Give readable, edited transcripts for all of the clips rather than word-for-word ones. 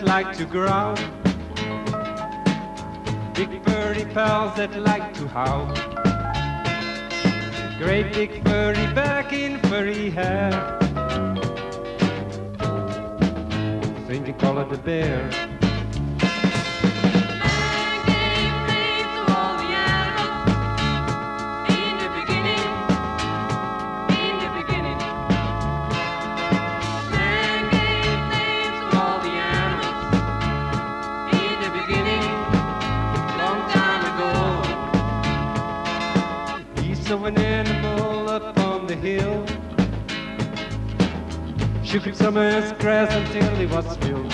that like to growl, big furry pals that like to howl. Great big furry back in furry hair, Cindy Collar the bear. Of an animal up on the hill, shook some of his grass until he was filled.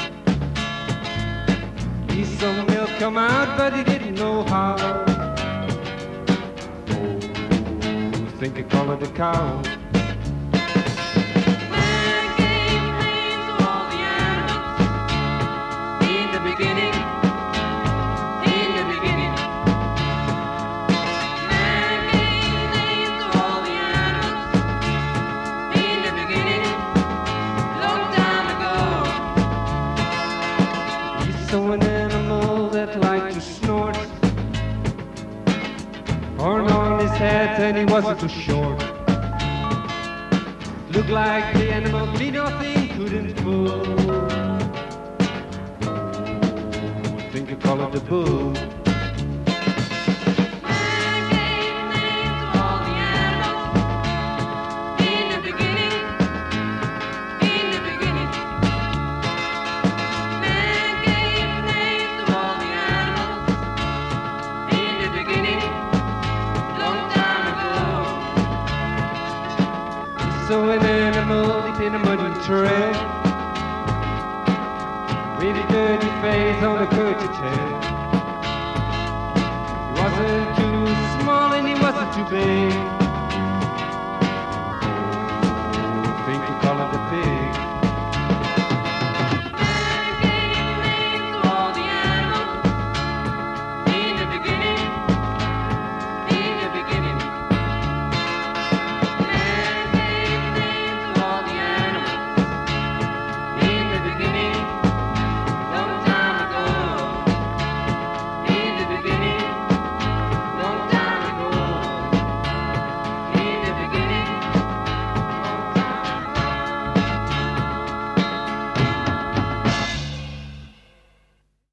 He saw milk come out, but he didn't know how. Oh, think he called it a cow. So an animal that liked to snort, horn on his head and he wasn't too short. Looked like the animal knew nothing, couldn't fool. Think you call it the bull. So an animal deep in a muddy trail, with a dirty face on a curly tail. He wasn't too small and he wasn't too big. Think you call it a pig.